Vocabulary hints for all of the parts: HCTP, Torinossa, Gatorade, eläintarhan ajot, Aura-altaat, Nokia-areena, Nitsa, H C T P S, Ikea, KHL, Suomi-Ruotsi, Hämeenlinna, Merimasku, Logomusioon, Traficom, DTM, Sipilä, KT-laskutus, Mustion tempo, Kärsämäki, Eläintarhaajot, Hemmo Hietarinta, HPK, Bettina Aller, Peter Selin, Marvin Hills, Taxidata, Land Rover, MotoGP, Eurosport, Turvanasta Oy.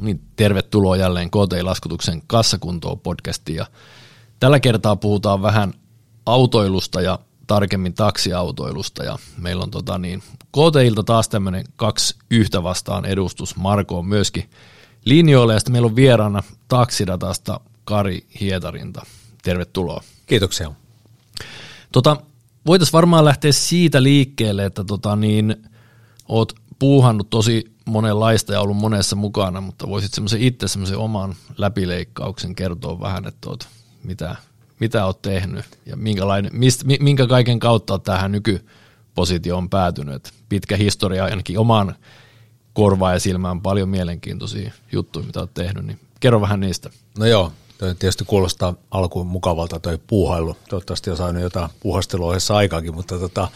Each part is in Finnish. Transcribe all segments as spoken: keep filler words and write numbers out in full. Niin, tervetuloa jälleen K T-laskutuksen kassakuntoon podcastiin. Ja tällä kertaa puhutaan vähän autoilusta ja tarkemmin taksiautoilusta. Ja meillä on tota niin, K T:iltä taas tämmöinen kaksi yhtä vastaan edustus. Marko on myöskin linjoilla ja sitten meillä on vieraana Taxidatasta Kari Hietarinta. Tervetuloa. Kiitoksia. Tota, voitaisiin varmaan lähteä siitä liikkeelle, että tota niin, oot puuhannut tosi monenlaista ja ollut monessa mukana, mutta voisit semmoisen itse semmoisen oman läpileikkauksen kertoa vähän, että oot, mitä, mitä oot tehnyt ja minkälainen, mist, minkä kaiken kautta oot tähän nykypositioon päätynyt. Pitkä historia ainakin omaan korvaan ja silmään, paljon mielenkiintoisia juttuja, mitä oot tehnyt, niin kerro vähän niistä. No joo, tietysti kuulostaa alkuun mukavalta toi puuhailu. Toivottavasti on saanut jotain puuhastelua ohessa aikaakin, mutta tota,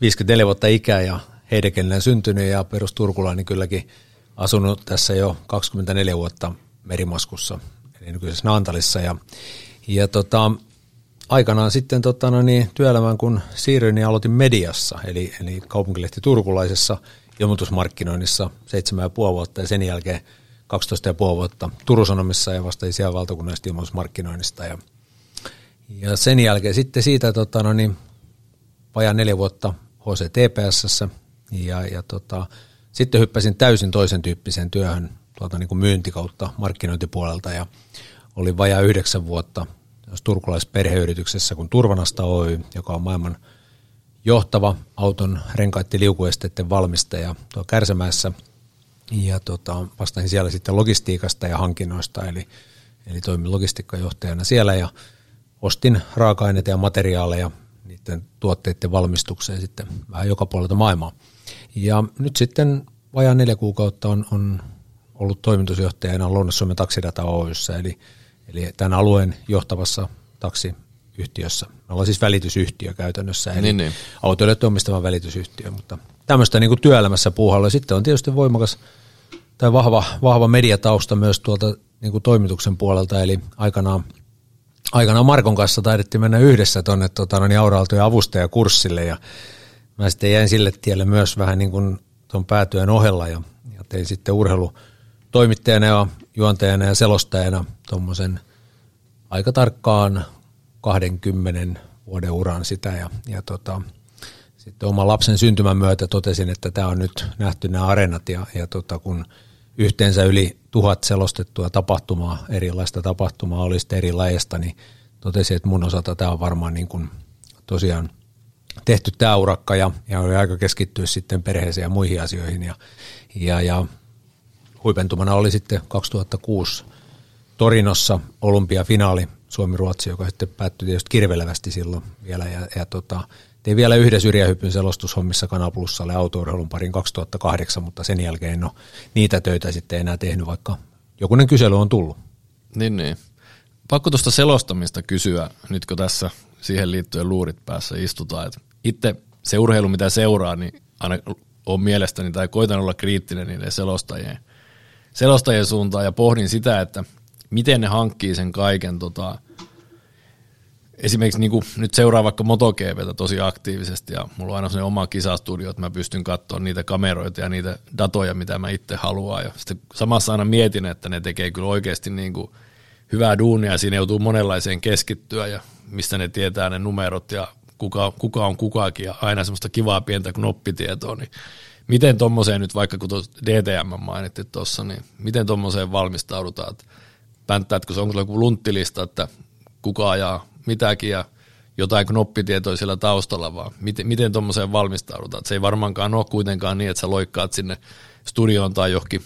viisikymmentäneljä vuotta ikää ja Heidekenellä syntynyt ja perusturkulainen niin kylläkin asunut tässä jo kaksikymmentäneljä vuotta Merimaskussa, eli nykyisessä Naantalissa. Ja, ja tota, aikanaan sitten tota, no niin, työelämään kun siirryin, niin aloitin mediassa, eli, eli kaupunkilehti Turkulaisessa ilmoitusmarkkinoinnissa seitsemän ja puoli vuotta ja sen jälkeen kaksitoista ja puoli vuotta Turun Sanomissa ja vastasin siellä valtakunnallisesta ilmoitusmarkkinoinnista. Ja, ja sen jälkeen sitten siitä tota, no niin, vajaa neljä vuotta H C T P:ssä. Ja, ja tota, sitten hyppäsin täysin toisen tyyppiseen työhön tuolta niin kuin myyntikautta markkinointipuolelta ja olin vajaa yhdeksän vuotta turkulaisessa perheyrityksessä kuin Turvanasta Oy, joka on maailman johtava auton renkaiden liukuesteiden valmistaja tuo Kärsämäessä ja tota, vastasin siellä sitten logistiikasta ja hankinnoista eli, eli toimin logistiikkajohtajana siellä ja ostin raaka-aineita ja materiaaleja niiden tuotteiden valmistukseen sitten vähän joka puolelta maailmaa. Ja nyt sitten vajaa neljä kuukautta on, on ollut toimitusjohtajana Lounas-Suomen taksidata Oy:ssä, eli, eli tämän alueen johtavassa taksiyhtiössä. Me ollaan siis välitysyhtiö käytännössä, eli niin, niin. Autoilijat omistava välitysyhtiö, mutta tämmöistä niin kuin työelämässä puuhailua. Sitten on tietysti voimakas tai vahva, vahva mediatausta myös tuolta niin kuin toimituksen puolelta, eli aikanaan Aikanaan Markon kanssa taidettiin mennä yhdessä tuonne tota, niin Aura-altojen avustajakurssille ja mä sitten jäin sille tielle myös vähän niin kuin tuon päätyön ohella ja, ja tein sitten urheilutoimittajana ja juontajana ja selostajana tuommoisen aika tarkkaan kahdenkymmenen vuoden uran sitä ja, ja tota, sitten oman lapsen syntymän myötä totesin, että tämä on nyt nähty nämä areenat ja, ja tota, kun yhteensä yli tuhat selostettua tapahtumaa, erilaista tapahtumaa oli sitten eri lajista, niin totesin, että mun osalta tämä on varmaan niin kuin tosiaan tehty tämä urakka ja, ja oli aika keskittyä sitten perheeseen ja muihin asioihin. Ja, ja, ja huipentumana oli sitten kaksituhattakuusi Torinossa olympiafinaali Suomi-Ruotsi, joka sitten päättyi tietysti kirvelevästi silloin vielä ja, ja tota, tein vielä yhden syrjähypyn selostushommissa Kanapulussalle autourheilun parin kaksituhattakahdeksan, mutta sen jälkeen en ole niitä töitä sitten enää tehnyt, vaikka jokunen kysely on tullut. Niin, niin. Pakko tuosta selostamista kysyä, nyt kun tässä siihen liittyen luurit päässä istutaan. Että itse se urheilu, mitä seuraa, niin aina on mielestäni tai koitan olla kriittinen niiden selostajien, selostajien suuntaan ja pohdin sitä, että miten ne hankkii sen kaiken tota, esimerkiksi niin nyt seuraa vaikka MotoGPtä tosi aktiivisesti ja mulla on aina sellainen oma kisastudio, että mä pystyn katsoa niitä kameroita ja niitä datoja, mitä mä itse haluan. Ja sitten samassa aina mietin, että ne tekee kyllä oikeasti niin kuin hyvää duunia ja siinä joutuu monenlaiseen keskittyä ja mistä ne tietää ne numerot ja kuka, kuka on kukakin ja aina semmoista kivaa pientä knoppitietoa. Niin miten tommoseen nyt, vaikka kun tuossa D T M mainittiin tuossa, niin miten tommoseen valmistaudutaan? Pänttäätkö se, onko sulla joku lunttilista, että kuka ajaa mitäkin ja jotain knoppitietoja siellä taustalla, vaan miten, miten tuommoiseen valmistaudutaan. Et se ei varmaankaan ole kuitenkaan niin, että sä loikkaat sinne studioon tai johonkin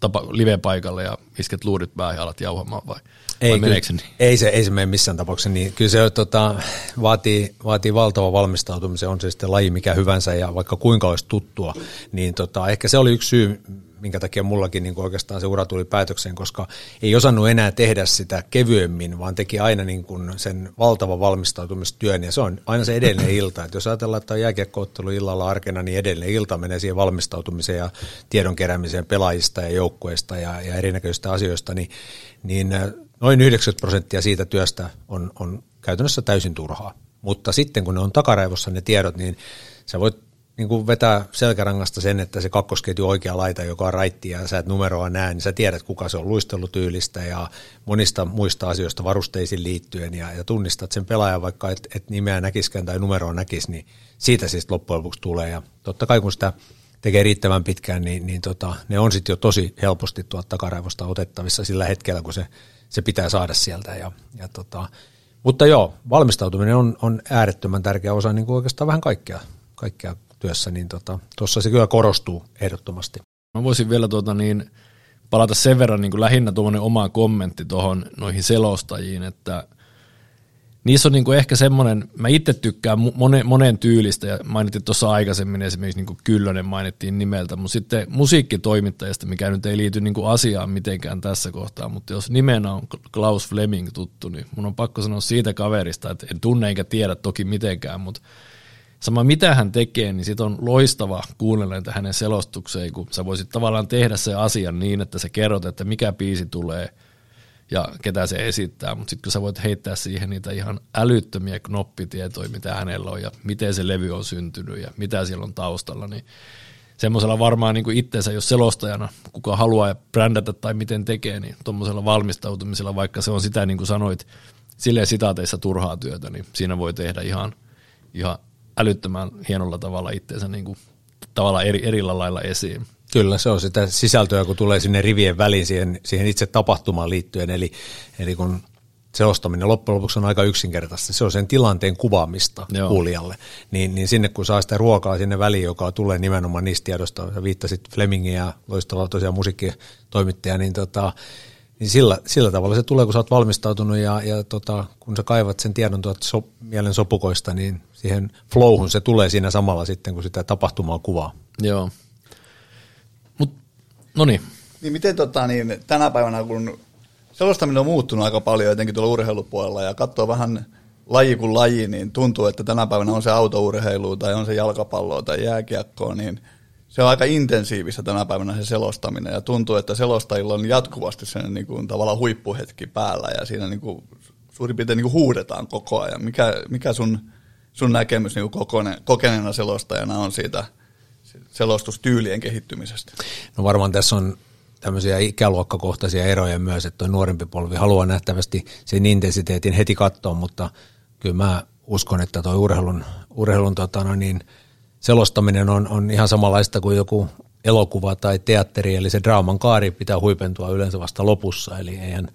tapa, live-paikalle ja isket luurit päähän ja alat jauhamaan, vai, ei, vai meneekö se niin? Ei se, ei se mene missään tapauksessa niin. Kyllä se tota, vaatii, vaatii valtavan valmistautumisen, on se sitten laji mikä hyvänsä ja vaikka kuinka olisi tuttua, niin tota, ehkä se oli yksi syy, minkä takia mullakin niin oikeastaan se ura tuli päätökseen, koska ei osannut enää tehdä sitä kevyemmin, vaan teki aina niin kuin sen valtavan valmistautumistyön, ja se on aina se edellinen ilta. Et jos ajatellaan, että on jääkiekkoottelu illalla arkena, niin edellinen ilta menee siihen valmistautumiseen ja tiedon keräämiseen pelaajista ja joukkueista ja, ja erinäköisistä asioista, niin, niin noin yhdeksänkymmentä prosenttia siitä työstä on, on käytännössä täysin turhaa. Mutta sitten kun ne on takaraivossa ne tiedot, niin sä voit niin kun vetää selkärangasta sen, että se kakkosketju oikea laita, joka on raitti ja sä et numeroa näe, niin sä tiedät, kuka se on luistelutyylistä ja monista muista asioista varusteisiin liittyen ja, ja tunnistat sen pelaajan, vaikka et, et nimeä näkiskään tai numeroa näkisi, niin siitä siis loppujen lopuksi tulee. Ja totta kai kun sitä tekee riittävän pitkään, niin, niin tota, ne on sitten jo tosi helposti tuolta takaraivosta otettavissa sillä hetkellä, kun se, se pitää saada sieltä. Ja, ja tota, mutta joo, valmistautuminen on, on äärettömän tärkeä osa niin kuin oikeastaan vähän kaikkea, kaikkea työssä, niin tuossa tota, se kyllä korostuu ehdottomasti. Mä voisin vielä tuota, niin, palata sen verran niin kuin lähinnä tuommoinen oma kommentti tuohon noihin selostajiin, että niissä on niinku ehkä semmoinen, mä itse tykkään monen, monen tyylistä, ja mainittiin tuossa aikaisemmin esimerkiksi niinku Kyllönen mainittiin nimeltä, mutta sitten musiikkitoimittajasta, mikä nyt ei liity niinku asiaan mitenkään tässä kohtaa, mutta jos nimenä on Klaus Fleming tuttu, niin mun on pakko sanoa siitä kaverista, että en tunne eikä tiedä toki mitenkään, mutta sama mitä hän tekee, niin sit on loistava kuunnella niitä hänen selostukseen, kun sä voisit tavallaan tehdä se asian niin, että sä kerrot, että mikä biisi tulee, ja ketä se esittää, mutta sitten kun sä voit heittää siihen niitä ihan älyttömiä knoppitietoja, mitä hänellä on ja miten se levy on syntynyt ja mitä siellä on taustalla, niin semmoisella varmaan niin kuin itseensä, jos selostajana kuka haluaa brändätä tai miten tekee, niin tuommoisella valmistautumisella, vaikka se on sitä niin kuin sanoit, silleen sitaateissa turhaa työtä, niin siinä voi tehdä ihan, ihan älyttömän hienolla tavalla itseensä niin kuin, tavallaan eri, erillä lailla esiin. Kyllä, se on sitä sisältöä, kun tulee sinne rivien väliin siihen, siihen itse tapahtumaan liittyen, eli, eli kun selostaminen loppujen lopuksi on aika yksinkertaista, se on sen tilanteen kuvaamista Joo. kuulijalle, niin, niin sinne kun saa sitä ruokaa sinne väliin, joka tulee nimenomaan niistä tiedosta, sä viittasit Flemingiä ja loistavaa tosiaan musiikkitoimittaja, niin, tota, niin sillä, sillä tavalla se tulee, kun sä oot valmistautunut ja, ja tota, kun sä kaivat sen tiedon tuot so, mielen sopukoista, niin siihen flowhun se tulee siinä samalla sitten, kun sitä tapahtumaa kuvaa. Joo. No niin. Miten tota, niin, tänä päivänä, kun selostaminen on muuttunut aika paljon jotenkin tuolla urheilupuolella ja katsoo vähän laji kuin laji, niin tuntuu, että tänä päivänä on se autourheilu tai on se jalkapalloa tai jääkiekkoa, niin se on aika intensiivistä tänä päivänä se selostaminen ja tuntuu, että selostajilla on jatkuvasti sen niin kuin, tavallaan huippuhetki päällä ja siinä niin kuin, suurin piirtein niin kuin huudetaan koko ajan. Mikä, mikä sun, sun näkemys niin kuin kokone, kokeneena selostajana on siitä selostustyylien kehittymisestä? No varmaan tässä on tämmöisiä ikäluokkakohtaisia eroja myös, että nuorempi polvi haluaa nähtävästi sen intensiteetin heti katsoa, mutta kyllä mä uskon, että tuo urheilun, urheilun tota, no niin, selostaminen on, on ihan samanlaista kuin joku elokuva tai teatteri, eli se draaman kaari pitää huipentua yleensä vasta lopussa, eli eihän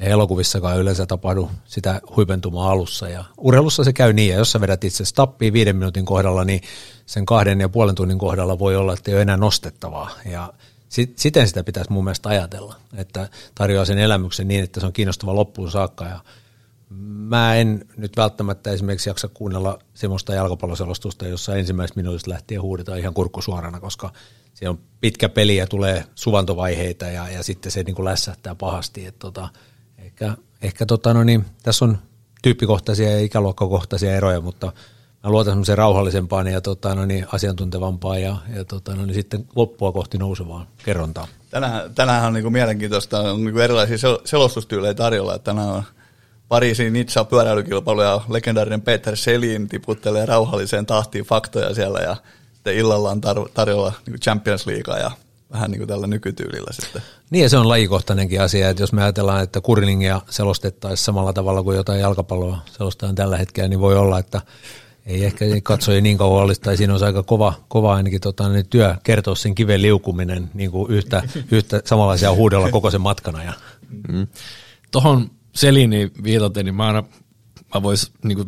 elokuvissakaan yleensä tapahdu sitä huipentumaa alussa ja urheilussa se käy niin ja jos sä vedät itse stappiin viiden minuutin kohdalla, niin sen kahden ja puolen tunnin kohdalla voi olla, että ei ole enää nostettavaa ja sit, siten sitä pitäisi mun mielestä ajatella, että tarjoaa sen elämyksen niin, että se on kiinnostava loppuun saakka ja mä en nyt välttämättä esimerkiksi jaksa kuunnella semmoista jalkapalloselostusta, jossa ensimmäisestä minuutista lähtien huudetaan ihan kurkku suorana, koska siellä on pitkä peli ja tulee suvantovaiheita ja, ja sitten se niin kuin lässähtää pahasti, että tota Ehkä, ehkä tota, no niin, tässä on tyyppikohtaisia ja ikäluokkakohtaisia eroja, mutta mä luotan semmoisen rauhallisempaan ja tota, no niin, asiantuntevampaan ja, ja tota, no niin, sitten loppua kohti nousevaan kerrontaan. Tänään, tänään on niin kuin mielenkiintoista, on niin kuin erilaisia selostustyylejä tarjolla. Tänään on Pariisin Nitsa pyöräilykilpailu ja legendaarinen Peter Selin tiputtelee rauhalliseen tahtiin faktoja siellä ja sitten illalla on tar- tarjolla niin kuin Champions Leaguea ja vähän niin kuin tällä nykytyylillä sitten. Niin ja se on lajikohtainenkin asia, että jos me ajatellaan, että curlingia selostettaisiin samalla tavalla kuin jotain jalkapalloa selostetaan tällä hetkellä, niin voi olla, että ei ehkä katsoja niin kauan olisi, tai siinä olisi aika kova, kova ainakin tota, niin työ kertoa sen kiven liukuminen niin kuin yhtä, yhtä samanlaisia huudella koko sen matkana. Ja. Mm. Tuohon Seliniin viitaten, niin mä aina mä voisin niin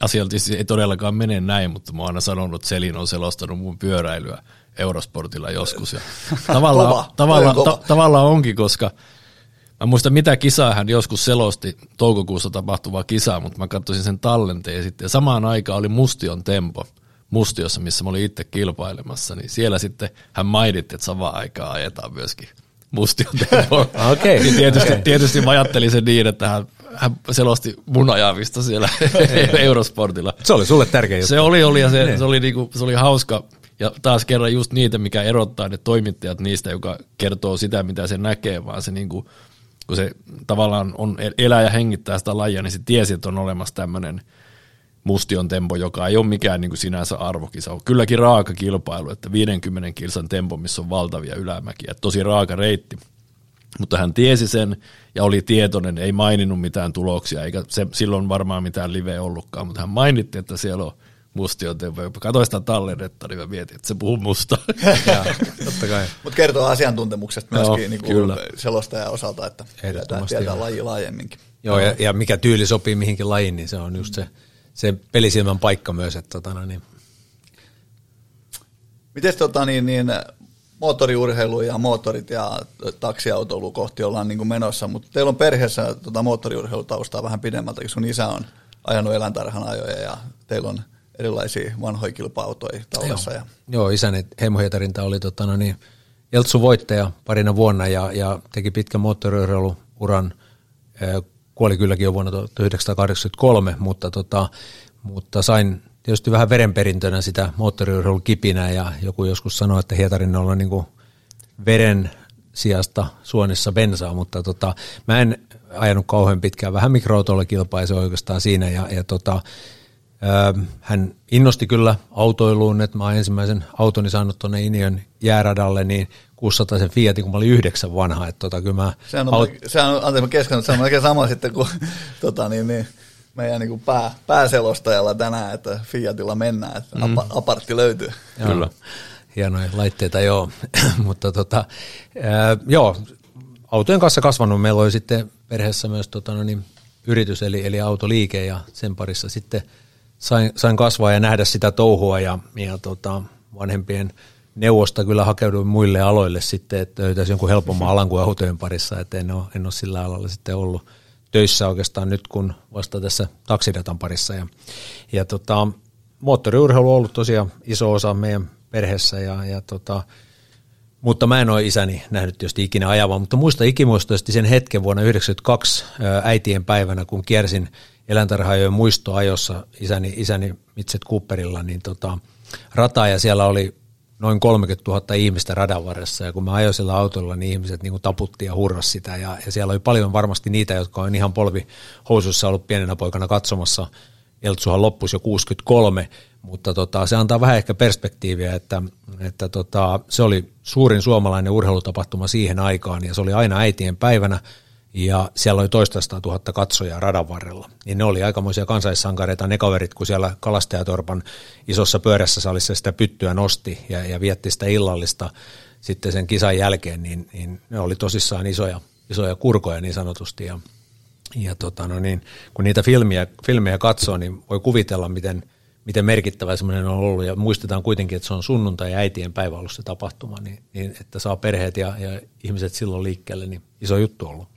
asialta ei todellakaan mene näin, mutta mä oon aina sanonut, että Selin on selostanut mun pyöräilyä Eurosportilla joskus. Ja tavallaan, kova, tavalla, ta, tavallaan onkin, koska mä muistan mitä kisaa hän joskus selosti, toukokuussa tapahtuvaa kisaa, mutta mä katsoin sen tallenteen ja sitten samaan aikaan oli Mustion tempo Mustiossa, missä mä olin itse kilpailemassa, niin siellä sitten hän mainitti, että samaan aikaan ajetaan myöskin Mustion tempoon. Okay. Niin tietysti, okay. tietysti mä ajattelin sen niin, että hän, hän selosti mun ajavista siellä Eurosportilla. Se oli sulle tärkeä juttu. Se oli, oli ja se, se, oli niinku, se oli hauska. Ja taas kerran just niitä, mikä erottaa ne toimittajat niistä, joka kertoo sitä, mitä se näkee, vaan se niin kuin, kun se tavallaan on elää ja hengittää sitä lajia, niin se tiesi, että on olemassa tämmöinen Mustion tempo, joka ei ole mikään niin kuin sinänsä arvokisa, on kylläkin raaka kilpailu, että viidenkymmenen kilsan tempo, missä on valtavia ylämäkiä, tosi raaka reitti. Mutta hän tiesi sen ja oli tietoinen, ei maininnut mitään tuloksia, eikä se, silloin varmaan mitään liveä ollutkaan, mutta hän mainitti, että siellä on Mustion tempo. Jopa katsoin sitä tallennetta, niin mä mietin, että se puhuu musta. Mutta kertoo asiantuntemuksesta myöskin niin kuin selostajan osalta, että tietää laji laajemminkin. Joo, ja, ja mikä tyyli sopii mihinkin lajiin, niin se on just se, se pelisilmän paikka myös. Että, totana, niin. Mites tota niin... niin moottoriurheilu ja moottorit ja taksiautoilu kohti ollaan niin kuin menossa, mutta teillä on perheessä tuota moottoriurheilutaustaa vähän pidemmältä, kun sun isä on ajanut eläintarhanajoja ja teillä on erilaisia vanhoja kilpa-autoja taulassa. Joo, ja... Joo isäni Hemmo Hietarinta oli tota, no niin, Jeltsun voittaja parina vuonna ja, ja teki pitkän moottoriurheiluuran, kuoli kylläkin jo vuonna tuhatyhdeksänsataakahdeksankymmentäkolme, mutta, tota, mutta sain... Tietysti vähän verenperintönä sitä moottoriurheilun kipinää ja joku joskus sanoi, että Hietarin on niin kuin veren sijasta suonissa bensaa, mutta tota, mä en ajanut kauhean pitkään. Vähän mikroautoilla kilpaa ja se oikeastaan siinä. Ja, ja tota, ö, hän innosti kyllä autoiluun, että mä oon ensimmäisen autoni saanut tuonne Iniön jääradalle, niin kuusisataa sen Fiatin, kun mä olin yhdeksän vanha. Että tota, kyllä mä sehän on, aut- sehän on, anteeksi mä keskannut, sehän on oikein sama sitten kuin tota niin, niin. meidän niin kuin pää, pääselostajalla tänään, että Fiatilla mennään, että mm. apartti löytyy. Joo. Kyllä. Hienoja laitteita, joo. Mutta tota, ää, joo, autojen kanssa kasvanut. Meillä oli sitten perheessä myös tota, no niin, yritys, eli, eli autoliike, ja sen parissa sitten sain, sain kasvaa ja nähdä sitä touhua, ja, ja tota, vanhempien neuvosta kyllä hakeuduin muille aloille sitten, että löytäisi jonkun helpomman alan kuin autojen parissa, että en ole, en ole sillä alalla sitten ollut töissä oikeastaan nyt, kun vasta tässä Taksidatan parissa. Ja, ja tota, moottoriurheilu on ollut tosiaan iso osa meidän perheessä, ja, ja tota, mutta mä en ole isäni nähnyt tietysti ikinä ajavaa, mutta muista ikimuistoisesti sen hetken vuonna yhdeksänkymmentäkaksi äitien päivänä, kun kiersin Eläintarhaajojen muistoajossa isäni, isäni Mitset Cooperilla niin tota, rataa, ja siellä oli noin kolmekymmentätuhatta ihmistä radan varressa, ja kun mä ajoin sillä autolla, niin ihmiset niin kuin taputti ja hurras sitä, ja, ja siellä oli paljon varmasti niitä, jotka on ihan polvihousuissa ollut pienenä poikana katsomassa. Eltsuhan loppuisi jo kuusikymmentäkolme, mutta tota, se antaa vähän ehkä perspektiiviä, että, että tota, se oli suurin suomalainen urheilutapahtuma siihen aikaan, ja se oli aina äitien päivänä, ja siellä oli toistasataatuhatta katsojaa radan varrella. Niin ne oli aikamoisia kansallissankareita ne kaverit, kun siellä Kalastajatorpan isossa pyörässä salissa sitä pyttyä nosti ja, ja vietti sitä illallista sitten sen kisan jälkeen, niin, niin ne oli tosissaan isoja, isoja kurkoja niin sanotusti. Ja, ja tota, no niin, kun niitä filmiä, filmiä katsoo, niin voi kuvitella, miten, miten merkittävä semmoinen on ollut. Ja muistetaan kuitenkin, että se on sunnuntai ja äitien päivä ollut se tapahtuma, niin, niin että saa perheet ja, ja ihmiset silloin liikkeelle, niin iso juttu ollut.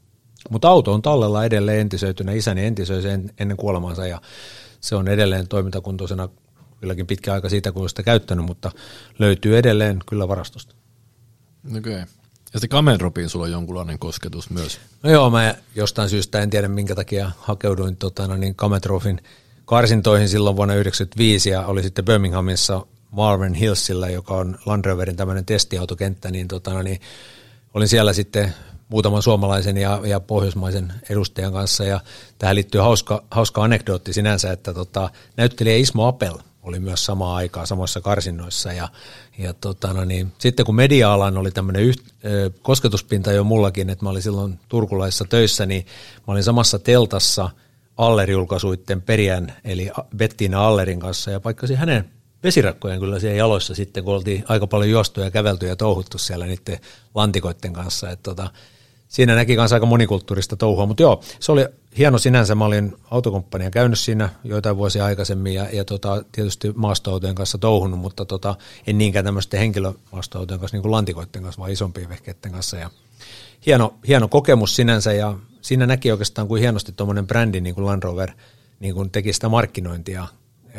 Mutta auto on tallella edelleen entisöitynä, isäni entisöi sen ennen kuolemansa, ja se on edelleen toimintakuntoisena kylläkin pitkä aika siitä, kun olen sitä käyttänyt, mutta löytyy edelleen kyllä varastosta. Okei. Ja sitten Kamendropin sulla on jonkunlainen kosketus myös. No joo, mä jostain syystä en tiedä minkä takia hakeuduin tota, niin Kamendropin karsintoihin silloin vuonna yhdeksänkymmentäviisi, ja oli sitten Birminghamissa Marvin Hillsillä, joka on Land Roverin tämmöinen testiautokenttä, niin, tota, niin olin siellä sitten muutaman suomalaisen ja, ja pohjoismaisen edustajan kanssa, ja tähän liittyy hauska, hauska anekdootti sinänsä, että tota, näyttelijä Ismo Apel oli myös samaan aikaan samoissa karsinnoissa, ja, ja tota, no niin, sitten kun media-alan oli tämmöinen yht, ö, kosketuspinta jo mullakin, että mä olin silloin turkulaisessa töissä, niin mä olin samassa teltassa Aller-julkaisuiden perijän, eli Bettina Allerin kanssa, ja paikkasin hänen vesirakkojen kyllä siellä jaloissa sitten, kun oltiin aika paljon juostu ja kävelty ja touhuttu siellä niiden lantikoiden kanssa, että tota, siinä näki kanssa aika monikulttuurista touhua, mutta joo, se oli hieno sinänsä. Mä olin autokomppania käynyt siinä joitain vuosia aikaisemmin ja, ja tota, tietysti maastoautojen kanssa touhunut, mutta tota, en niinkään tämmöisten henkilömaastoautojen kanssa, niin kuin lantikoiden kanssa, vaan isompien vehkeiden kanssa. Ja hieno, hieno kokemus sinänsä, ja siinä näki oikeastaan kuin hienosti tuommoinen brändi, niin kuin Land Rover, niin kuin teki sitä markkinointia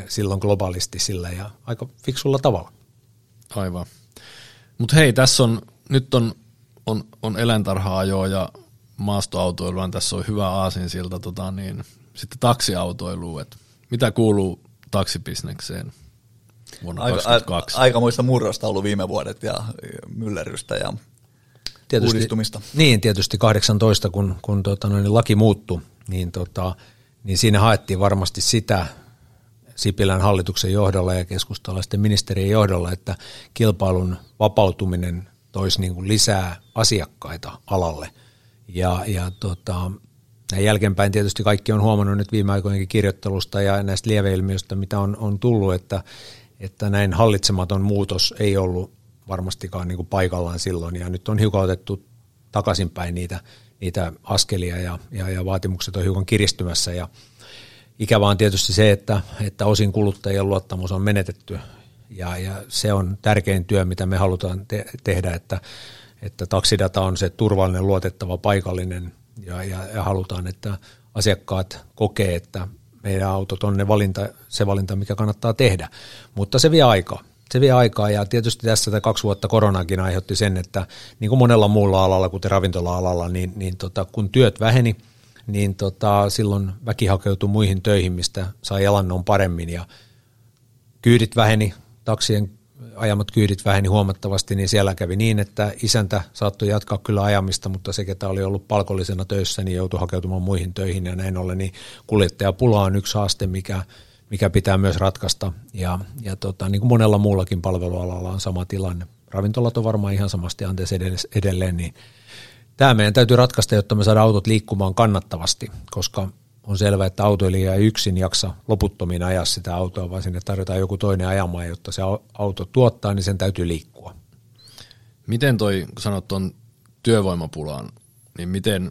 silloin globaalisti sillä ja aika fiksulla tavalla. Aivan. Mutta hei, tässä on, nyt on On, on eläintarha-ajoa ja maastoautoilua, tässä on hyvä aasinsilta tota niin, sitten taksiautoiluun, että mitä kuuluu taksibisnekseen vuonna kaksituhattakaksikymmentäkaksi? Aika, aikamoista murrosta ollut viime vuodet ja myllerrystä ja tietysti, uudistumista. Niin, tietysti kahdeksantoista, kun, kun tota, niin laki muuttui, niin, tota, niin siinä haettiin varmasti sitä Sipilän hallituksen johdolla ja keskustalaisten ministerien johdolla, että kilpailun vapautuminen toisi niin kuin lisää asiakkaita alalle. Ja, ja tota, näin jälkeenpäin tietysti kaikki on huomannut nyt viime aikoinkin kirjoittelusta ja näistä lieveilmiöistä, mitä on, on tullut, että, että näin hallitsematon muutos ei ollut varmastikaan niin kuin paikallaan silloin. Ja nyt on hiukan otettu takaisinpäin niitä, niitä askelia ja, ja, ja vaatimukset on hiukan kiristymässä. Ja ikävää on tietysti se, että, että osin kuluttajien luottamus on menetetty ja, ja se on tärkein työ, mitä me halutaan te- tehdä, että, että taksidata on se turvallinen, luotettava, paikallinen ja, ja, ja halutaan, että asiakkaat kokee, että meidän autot on ne valinta, se valinta, mikä kannattaa tehdä, mutta se vie aikaa. Se vie aikaa ja tietysti tässä tämä kaksi vuotta koronakin aiheutti sen, että niin kuin monella muulla alalla, kuten ravintola-alalla, niin, niin tota, kun työt väheni, niin tota, silloin väki hakeutui muihin töihin, mistä sai elannon paremmin ja kyydit väheni, taksien ajamat kyydit väheni huomattavasti, niin siellä kävi niin, että isäntä saattoi jatkaa kyllä ajamista, mutta se, ketä oli ollut palkollisena töissä, niin joutui hakeutumaan muihin töihin ja näin ollen, niin kuljettajapula on yksi haaste, mikä, mikä pitää myös ratkaista ja, ja tota, niin kuin monella muullakin palvelualalla on sama tilanne. Ravintolat on varmaan ihan samasti anteeksi edelleen, niin tämä meidän täytyy ratkaista, jotta me saadaan autot liikkumaan kannattavasti, koska on selvää, että autoilija ei yksin jaksa loputtomiin ajaa sitä autoa, vaan sinne tarjotaan joku toinen ajamaan, jotta se auto tuottaa, niin sen täytyy liikkua. Miten toi, kun sanot tuon työvoimapulaan, niin miten,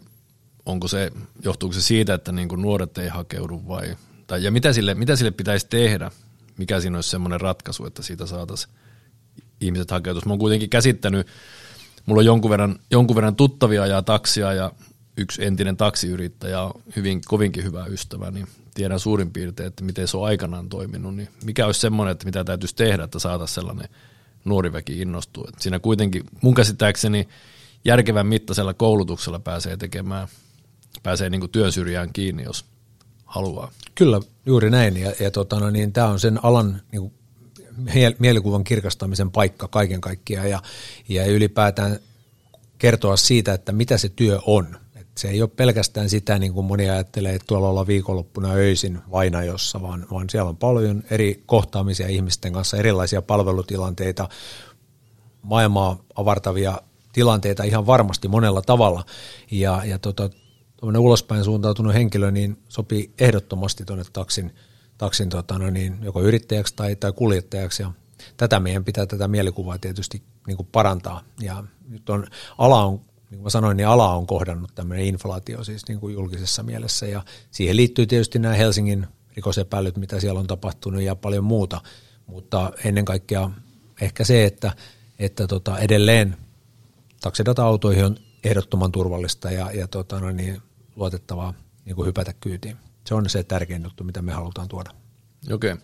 onko se, johtuuko se siitä, että niin kuin nuoret ei hakeudu vai, tai ja mitä sille, mitä sille pitäisi tehdä, mikä siinä olisi semmoinen ratkaisu, että siitä saataisiin ihmiset hakeutuisiin? Mä oon kuitenkin käsittänyt, mulla on jonkun verran, jonkun verran tuttavia ajaa taksia ja yksi entinen taksiyrittäjä on hyvin, kovinkin hyvä ystävä, niin tiedän suurin piirtein, että miten se on aikanaan toiminut. Niin mikä olisi semmoinen, että mitä täytyisi tehdä, että saataisiin sellainen nuori väki innostua. Et siinä kuitenkin mun käsittääkseni järkevän mittaisella koulutuksella pääsee tekemään, pääsee niin kuin työn syrjään kiinni, jos haluaa. Kyllä, juuri näin. Ja, ja tota, no niin, tämä on sen alan niin kuin mielikuvan kirkastamisen paikka kaiken kaikkiaan ja, ja ylipäätään kertoa siitä, että mitä se työ on. Et se ei ole pelkästään sitä, niin kuin moni ajattelee, että tuolla ollaan viikonloppuna öisin vainajossa, vaan, vaan siellä on paljon eri kohtaamisia ihmisten kanssa, erilaisia palvelutilanteita, maailmaa avartavia tilanteita ihan varmasti monella tavalla ja, ja tota, tuommoinen ulospäin suuntautunut henkilö niin sopii ehdottomasti tuonne taksin taksin tota, no niin, joko yrittäjäksi tai, tai kuljettajaksi, ja tätä meidän pitää tätä mielikuvaa tietysti niin kuin parantaa, ja nyt on, ala on, niin kuin mä sanoin, niin ala on kohdannut tämmöinen inflaatio siis niin kuin julkisessa mielessä, ja siihen liittyy tietysti nämä Helsingin rikosepäilyt, mitä siellä on tapahtunut, ja paljon muuta, mutta ennen kaikkea ehkä se, että, että tota, edelleen taksidata-autoihin on ehdottoman turvallista ja, ja tota, no niin, luotettavaa niin kuin hypätä kyytiin. Se on se tärkein juttu, mitä me halutaan tuoda. Okei.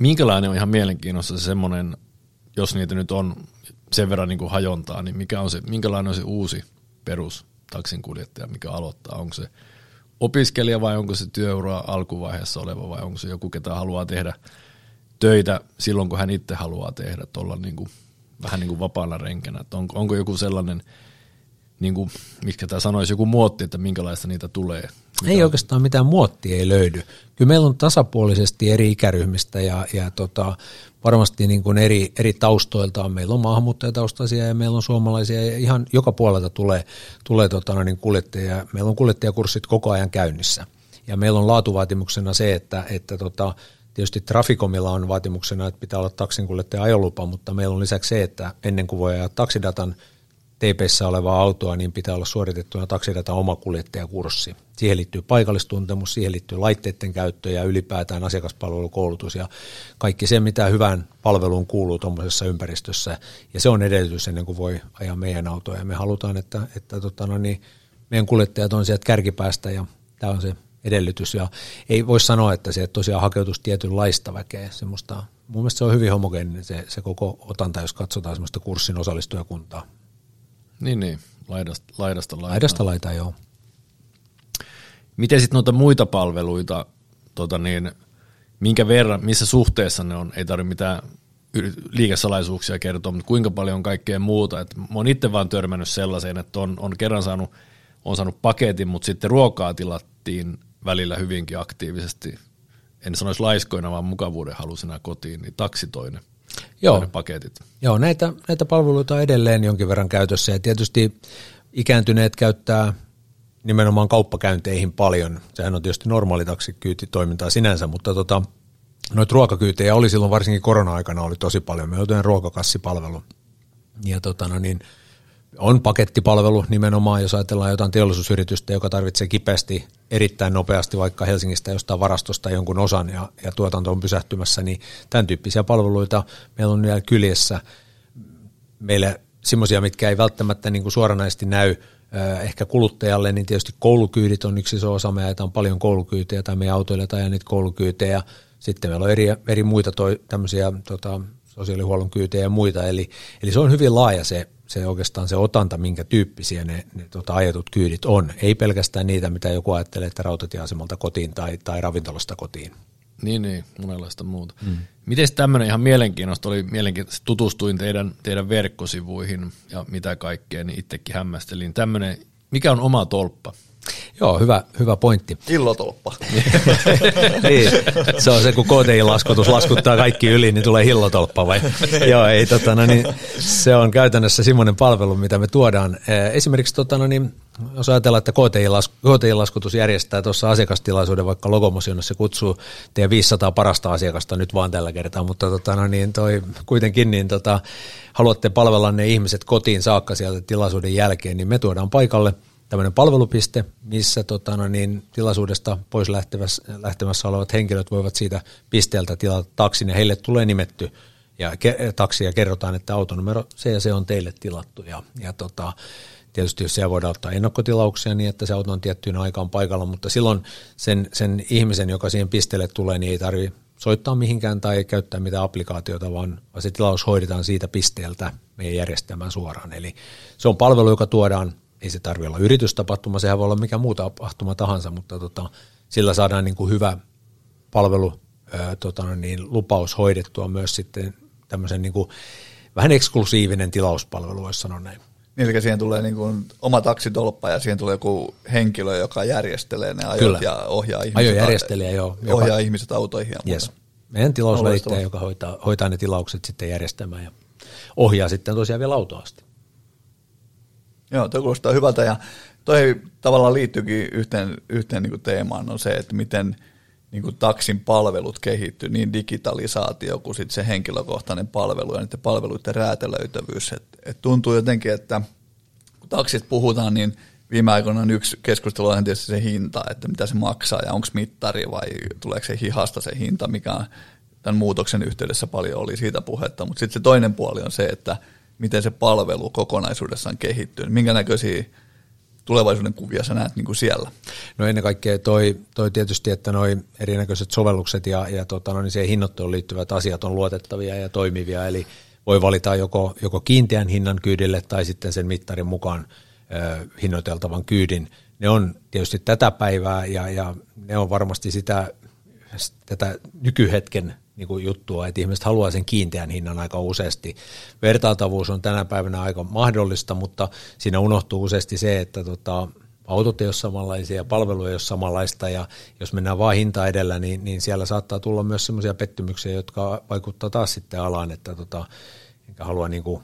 Minkälainen on ihan mielenkiinnossa se semmoinen, jos niitä nyt on sen verran niin kuin hajontaa, niin mikä on se, minkälainen on se uusi perus taksinkuljettaja, mikä aloittaa? Onko se opiskelija vai onko se työuraa alkuvaiheessa oleva vai onko se joku, ketä haluaa tehdä töitä silloin, kun hän itse haluaa tehdä, että olla niin kuin, vähän niin kuin vapaana renkenä? Onko, onko joku sellainen, niin kuin, mitkä tämä sanoisi, joku muotti, että minkälaista niitä tulee? Mitä? Ei oikeastaan mitään muottia ei löydy. Kyllä meillä on tasapuolisesti eri ikäryhmistä ja, ja tota, varmasti niin kuin eri, eri taustoiltaan. Meillä on maahanmuuttajataustaisia ja meillä on suomalaisia ja ihan joka puolelta tulee, tulee tota, niin kuljettajia. Meillä on kuljettajakurssit koko ajan käynnissä ja meillä on laatuvaatimuksena se, että, että tota, tietysti Traficomilla on vaatimuksena, että pitää olla taksinkuljettajan ajolupa, mutta meillä on lisäksi se, että ennen kuin voi ajaa taksidatan teipeissä olevaa autoa, niin pitää olla suoritettuna taksidatan omakuljettajakurssi. Siihen liittyy paikallistuntemus, siihen liittyy laitteiden käyttö ja ylipäätään asiakaspalvelukoulutus ja kaikki se, mitä hyvään palveluun kuuluu tuommoisessa ympäristössä. Ja se on edellytys ennen kuin voi ajaa meidän autoa. Ja me halutaan, että, että tota, no niin, meidän kuljettajat on sieltä kärkipäästä ja tämä on se edellytys. Ja ei voi sanoa, että se tosiaan hakeutuisi tietynlaista väkeä. Semmoista, mun mielestä se on hyvin homogeeninen se, se koko otanta, jos katsotaan semmoista kurssin osallistujakuntaa. Niin, niin. Laidasta, laidasta laitaa. Laidasta laitaa, joo. Miten sitten noita muita palveluita, tota niin, minkä verran, missä suhteessa ne on, ei tarvitse mitään liikesalaisuuksia kertoa, mutta kuinka paljon on kaikkea muuta. Et mä oon itse vaan törmännyt sellaiseen, että on, on kerran saanut, on saanut paketin, mutta sitten ruokaa tilattiin välillä hyvinkin aktiivisesti. en sanoisi laiskoina, vaan mukavuuden halusena kotiin, niin taksitoinen. Joo, ne paketit. Joo näitä, näitä palveluita on edelleen jonkin verran käytössä, ja tietysti ikääntyneet käyttää nimenomaan kauppakäynteihin paljon. Sehän on tietysti normaali taksikyytitoimintaa sinänsä, mutta tota, noita ruokakyytejä oli silloin varsinkin korona-aikana oli tosi paljon. Me joutuin ruokakassipalvelu, ja tota, no niin, on pakettipalvelu nimenomaan, jos ajatellaan jotain teollisuusyritystä, joka tarvitsee kipeästi erittäin nopeasti vaikka Helsingistä jostain varastosta jonkun osan ja, ja tuotanto on pysähtymässä, niin tämän tyyppisiä palveluita meillä on vielä kyljessä. Meillä semmoisia, mitkä ei välttämättä niin kuin suoranaisesti näy ehkä kuluttajalle, niin tietysti koulukyydit on yksi iso osa. Me ajetaan paljon koulukyytejä tai meidän autoilijat ajaa niitä koulukyytejä. Sitten meillä on eri, eri muita toi, tämmöisiä tota, sosiaalihuollon kyytejä ja muita, eli, eli se on hyvin laaja se se oikeastaan se otanta, minkä tyyppisiä ne, ne tota, ajetut kyydit on. Ei pelkästään niitä, mitä joku ajattelee, että rautatieasemalta kotiin tai, tai ravintolasta kotiin. Niin, niin, monenlaista muuta. Mm. Miten tämmöinen ihan mielenkiinnosta oli, mielenkiintoista tutustuin teidän, teidän verkkosivuihin ja mitä kaikkea, niin itsekin hämmästelin. Tämmöinen, mikä on oma tolppa? Joo, hyvä, hyvä pointti. Hillotolppa. Niin, se on se, kun K T-laskutus laskuttaa kaikki yli, niin tulee hillotolppa vai? Joo, ei, tota, no niin, se on käytännössä semmoinen palvelu, mitä me tuodaan. Esimerkiksi, tota, no niin, jos ajatellaan, että K T-laskutus järjestää tuossa asiakastilaisuuden, vaikka Logomusioon, se kutsuu teidän viisisataa parasta asiakasta nyt vaan tällä kertaa, mutta tota, no niin, toi, kuitenkin niin, tota, haluatte palvella ne ihmiset kotiin saakka sieltä tilaisuuden jälkeen, niin me tuodaan paikalle tämmöinen palvelupiste, missä tota, no niin, tilaisuudesta pois lähtevässä, lähtemässä olevat henkilöt voivat siitä pisteeltä tilata taksin, ja heille tulee nimetty ja ke- taksi, ja kerrotaan, että autonumero se ja se on teille tilattu. Ja, ja tota, tietysti jos siellä voidaan ottaa ennakkotilauksia niin, että se auto on tiettyyn aikaan paikalla, mutta silloin sen, sen ihmisen, joka siihen pisteelle tulee, niin ei tarvitse soittaa mihinkään tai käyttää mitään applikaatiota, vaan se tilaus hoidetaan siitä pisteeltä meidän järjestelmään suoraan. Eli se on palvelu, joka tuodaan. Ei se tarvitse olla yritystapahtuma, sehän voi olla mikä muu tapahtuma tahansa, mutta tota, sillä saadaan niin kuin hyvä palvelu, ää, tota, niin lupaus hoidettua myös sitten tämmöisen niin kuin vähän eksklusiivinen tilauspalvelu, voisi sanoa näin. Niin, eli siihen tulee niin kuin oma taksitolppa ja siihen tulee joku henkilö, joka järjestelee ne ajot. Kyllä. Ja ohjaa ihmiset, järjestelijä, joo, joka ohjaa ihmiset autoihin ja muuta. Yes. Meidän tilausvälittäjä, joka hoitaa, hoitaa ne tilaukset sitten järjestämään ja ohjaa sitten tosiaan vielä autoa asti. Joo, tuo kuulostaa hyvältä, ja toi tavallaan liittyykin yhteen, yhteen niin kuin teemaan, on se, että miten niin kuin taksin palvelut kehittyy, niin digitalisaatio kuin sitten se henkilökohtainen palvelu ja niiden palveluiden räätälöitävyys. Et, et tuntuu jotenkin, että kun taksista puhutaan, niin viime aikoina on yksi keskustelu on tietysti se hinta, että mitä se maksaa ja onko mittari vai tuleeko se hihasta se hinta, mikä tämän muutoksen yhteydessä paljon oli siitä puhetta, mutta sitten se toinen puoli on se, että miten se palvelu kokonaisuudessaan kehittyy, minkä näköisiä tulevaisuuden kuvia sä näet niin kuin siellä? No ennen kaikkea toi, toi tietysti, että noi erinäköiset sovellukset ja, ja tota, no niin siihen hinnoitteluun liittyvät asiat on luotettavia ja toimivia, eli voi valita joko, joko kiinteän hinnan kyydille tai sitten sen mittarin mukaan eh, hinnoiteltavan kyydin. Ne on tietysti tätä päivää ja, ja ne on varmasti sitä, tätä nykyhetken niin kuin juttua, että ihmiset haluaa sen kiinteän hinnan aika useasti. Vertailtavuus on tänä päivänä aika mahdollista, mutta siinä unohtuu useasti se, että tota, autot ei ole samanlaisia ja palvelu ei ole samanlaista, ja jos mennään vaan hinta edellä, niin, niin siellä saattaa tulla myös sellaisia pettymyksiä, jotka vaikuttaa taas sitten alaan, että tota, enkä halua niin kuin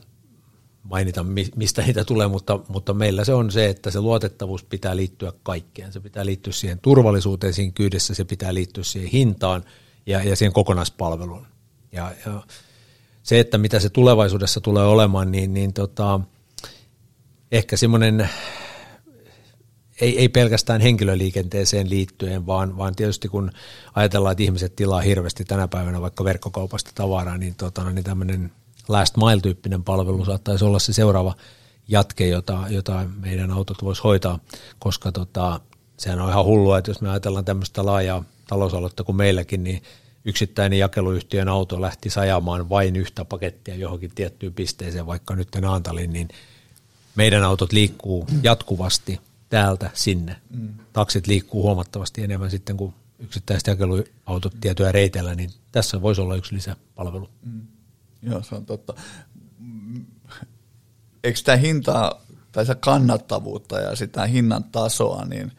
mainita, mistä niitä tulee, mutta, mutta meillä se on se, että se luotettavuus pitää liittyä kaikkeen. Se pitää liittyä siihen turvallisuuteen siinä kyydessä, se pitää liittyä siihen hintaan, Ja, ja siihen kokonaispalveluun. Ja, ja se, että mitä se tulevaisuudessa tulee olemaan, niin, niin tota, ehkä semmoinen, ei, ei pelkästään henkilöliikenteeseen liittyen, vaan, vaan tietysti kun ajatellaan, että ihmiset tilaa hirveästi tänä päivänä vaikka verkkokaupasta tavaraa, niin, tota, niin tämmöinen last mile-tyyppinen palvelu saattaisi olla se seuraava jatke, jota, jota meidän autot voisi hoitaa, koska tota, sehän on ihan hullua, että jos me ajatellaan tämmöistä laajaa talousaloitta kuin meilläkin, niin yksittäinen jakeluyhtiön auto lähti ajamaan vain yhtä pakettia johonkin tiettyyn pisteeseen, vaikka nyt Naantalin, niin meidän autot liikkuu jatkuvasti täältä sinne. Taksit liikkuu huomattavasti enemmän sitten kuin yksittäiset jakeluautot tietyllä reitellä, niin tässä voisi olla yksi lisäpalvelu. Mm. Joo, se on totta. Eikö tämä hintaa tai sitä kannattavuutta ja sitä hinnan tasoa, niin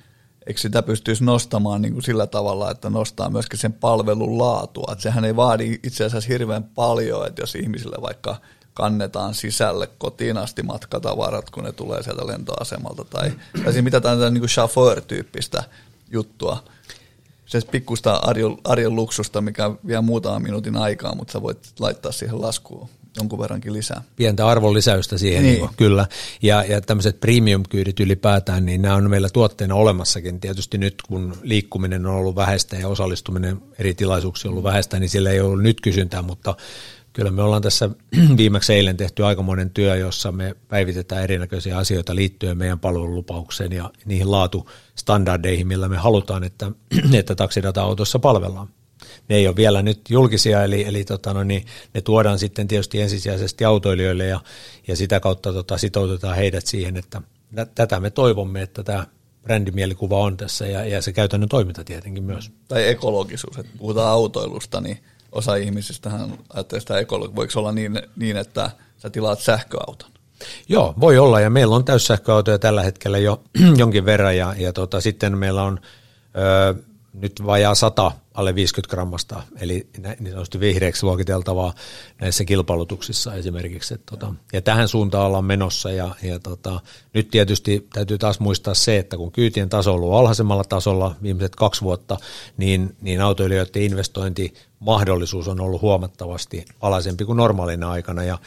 eikö sitä pystyisi nostamaan niin kuin sillä tavalla, että nostaa myöskin sen palvelun laatua. Että sehän ei vaadi itse asiassa hirveän paljon, että jos ihmisille vaikka kannetaan sisälle kotiin asti matkatavarat, kun ne tulee sieltä lentoasemalta, tai, tai siis mitä tämä niin kuin chauffeur-tyyppistä juttua. Se pikkuista arjen, arjen luksusta, mikä vie muutaman minuutin aikaa, mutta sä voit laittaa siihen laskuun jonkun verrankin lisää. Pientä arvonlisäystä siihen, niin. Kyllä. Ja, ja tämmöiset premium-kyydit ylipäätään, niin nämä on meillä tuotteena olemassakin. Tietysti nyt, kun liikkuminen on ollut vähäistä ja osallistuminen eri tilaisuuksia on ollut vähäistä, niin sillä ei ollut nyt kysyntää, mutta kyllä me ollaan tässä viimeksi eilen tehty aikamoinen työ, jossa me päivitetään erinäköisiä asioita liittyen meidän palvelulupaukseen ja niihin laatustandardeihin, millä me halutaan, että, että taksidata-autossa palvellaan. Ne ei ole vielä nyt julkisia, eli, eli tota, no niin, ne tuodaan sitten tietysti ensisijaisesti autoilijoille ja, ja sitä kautta tota, sitoutetaan heidät siihen, että tätä me toivomme, että tämä brändimielikuva on tässä ja, ja se käytännön toiminta tietenkin myös. Tai ekologisuus, että puhutaan autoilusta, niin osa ihmisistähän ajattelee sitä ekologiaa. Voiko olla niin, niin, että sä tilaat sähköauton? Joo, voi olla, ja meillä on täyssähköautoja tällä hetkellä jo jonkin verran, ja, ja tota, sitten meillä on ö, nyt vajaa sata alle viisikymmentä grammasta, eli niin sanotusti vihreäksi luokiteltavaa näissä kilpailutuksissa esimerkiksi. Et, tota, ja tähän suuntaan ollaan menossa, ja, ja tota, nyt tietysti täytyy taas muistaa se, että kun kyytien taso on ollut alhaisemmalla tasolla viimeiset kaksi vuotta, niin, niin autoilijoiden investointi mahdollisuus on ollut huomattavasti alhaisempi kuin normaalina aikana ja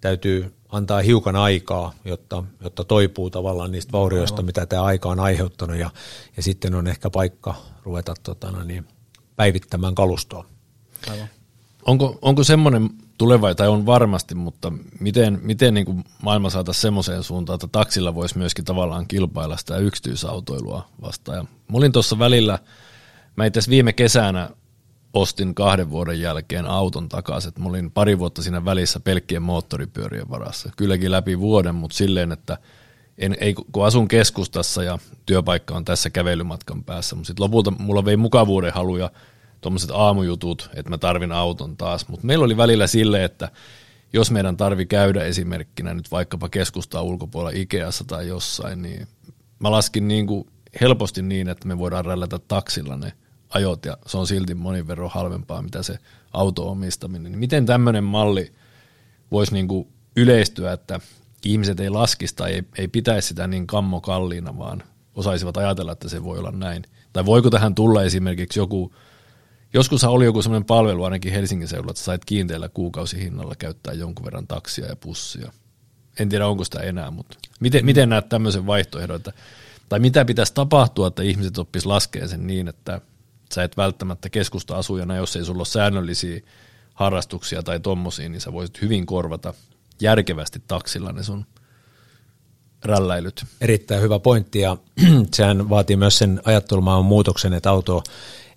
täytyy antaa hiukan aikaa, jotta, jotta toipuu tavallaan niistä vaurioista, mitä tämä aika on aiheuttanut ja, ja sitten on ehkä paikka ruveta totana, niin, päivittämään kalustoa. Aivan. Onko, onko semmoinen tuleva, tai on varmasti, mutta miten, miten niin kuin maailma saataisiin semmoiseen suuntaan, että taksilla voisi myöskin tavallaan kilpailla sitä yksityisautoilua vastaan. Ja mä olin tuossa välillä, mä itse viime kesänä ostin kahden vuoden jälkeen auton takaisin. Mä olin pari vuotta siinä välissä pelkkien moottoripyörien varassa. Kylläkin läpi vuoden, mutta silleen, että en, ei, kun asun keskustassa ja työpaikka on tässä kävelymatkan päässä, mutta sitten lopulta mulla vei mukavuuden haluja tuommoiset aamujutut, että mä tarvin auton taas. Mutta meillä oli välillä silleen, että jos meidän tarvi käydä esimerkkinä nyt vaikkapa keskustaa ulkopuolella Ikeassa tai jossain, niin mä laskin niin kuin helposti niin, että me voidaan rällätä taksilla ne ajot, ja se on silti monin verran halvempaa, mitä se auto-omistaminen. Miten tämmöinen malli voisi niin kuin yleistyä, että ihmiset ei laskisi tai ei, ei pitäisi sitä niin kammokalliina, vaan osaisivat ajatella, että se voi olla näin. Tai voiko tähän tulla esimerkiksi joku, joskus oli joku sellainen palvelu ainakin Helsingin seudulla, että sait kiinteällä kuukausihinnalla käyttää jonkun verran taksia ja bussia. En tiedä, onko sitä enää, mutta miten, miten näet tämmöisen vaihtoehdon, että, tai mitä pitäisi tapahtua, että ihmiset oppisivat laskemaan sen niin, että sä et välttämättä keskusta-asujana, jos ei sulla ole säännöllisiä harrastuksia tai tommosia, niin sä voisit hyvin korvata järkevästi taksilla ne sun rälläilyt. Erittäin hyvä pointti, ja sehän vaatii myös sen ajattelumaailman muutoksen, että auto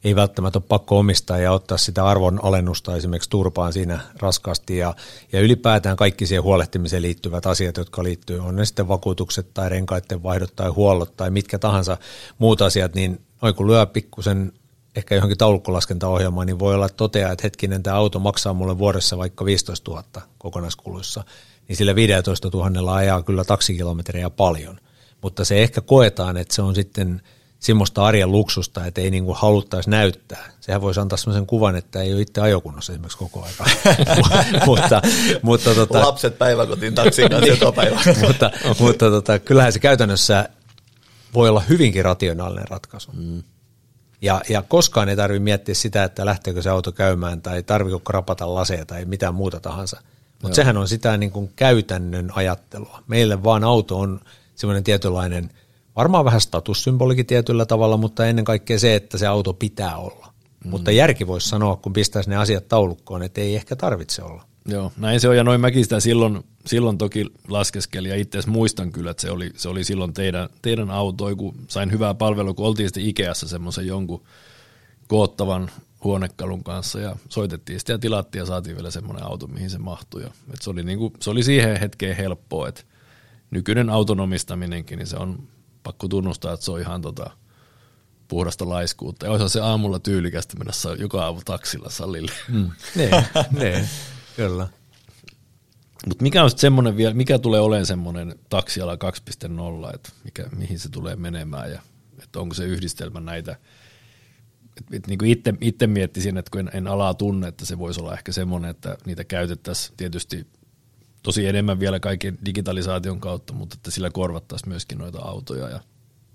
ei välttämättä ole pakko omistaa ja ottaa sitä arvon alennusta esimerkiksi turpaan siinä raskaasti, ja, ja ylipäätään kaikki siihen huolehtimiseen liittyvät asiat, jotka liittyy, on ne sitten vakuutukset tai renkaiden vaihdot tai huollot tai mitkä tahansa muut asiat, niin noin kun lyö pikkusen ehkä johonkin taulukkolaskentaohjelmaan, niin voi olla toteaa, että hetkinen, tämä auto maksaa mulle vuodessa vaikka viisitoista tuhatta kokonaiskuluissa, niin sillä viisitoista tuhatta ajaa kyllä taksikilometrejä paljon. Mutta se ehkä koetaan, että se on sitten semmoista arjen luksusta, että ei niin kuin haluttaisi näyttää. Sehän voisi antaa semmoisen kuvan, että ei ole itse ajokunnossa esimerkiksi koko aika. mutta, mutta, tota, lapset päiväkotiin taksiin kanssa joka päivä. mutta mutta tota, kyllähän se käytännössä voi olla hyvinkin rationaalinen ratkaisu. Mm. Ja, ja koskaan ei tarvitse miettiä sitä, että lähteekö se auto käymään tai tarvitseeko krapata laseja tai mitään muuta tahansa. Mutta sehän on sitä niin kuin käytännön ajattelua. Meille vaan auto on semmoinen tietynlainen, varmaan vähän statussymbolikin tietyllä tavalla, mutta ennen kaikkea se, että se auto pitää olla. Mm. Mutta järki voisi sanoa, kun pistäisi ne asiat taulukkoon, että ei ehkä tarvitse olla. Joo, näin se on, ja noin mäkin sitä silloin, silloin toki laskeskeli, ja itse asiassa muistan kyllä, että se oli, se oli silloin teidän, teidän autoi, kun sain hyvää palvelua, kun oltiin sitten Ikeassa semmoisen jonkun koottavan huonekalun kanssa, ja soitettiin sitä ja tilattiin, ja saatiin vielä semmoinen auto, mihin se mahtui, ja et se, oli niinku, se oli siihen hetkeen helppoa, että nykyinen autonomistaminenkin, niin se on pakko tunnustaa, että se on ihan tota puhdasta laiskuutta, ja olisi se aamulla tyylikästä mennä joka aamu taksilla salille. Mm. Nee, nee. Kyllä. Mut mikä on semmoinen vielä, mikä tulee olemaan semmoinen taksiala kaksi piste nolla, että mikä mihin se tulee menemään ja että onko se yhdistelmä näitä. Niin itse, itse miettisin, että kun en, en alaa tunne, että se voisi olla ehkä semmoinen, että niitä käytettäisiin tietysti tosi enemmän vielä kaiken digitalisaation kautta, mutta että sillä korvattaisiin myöskin noita autoja. Ja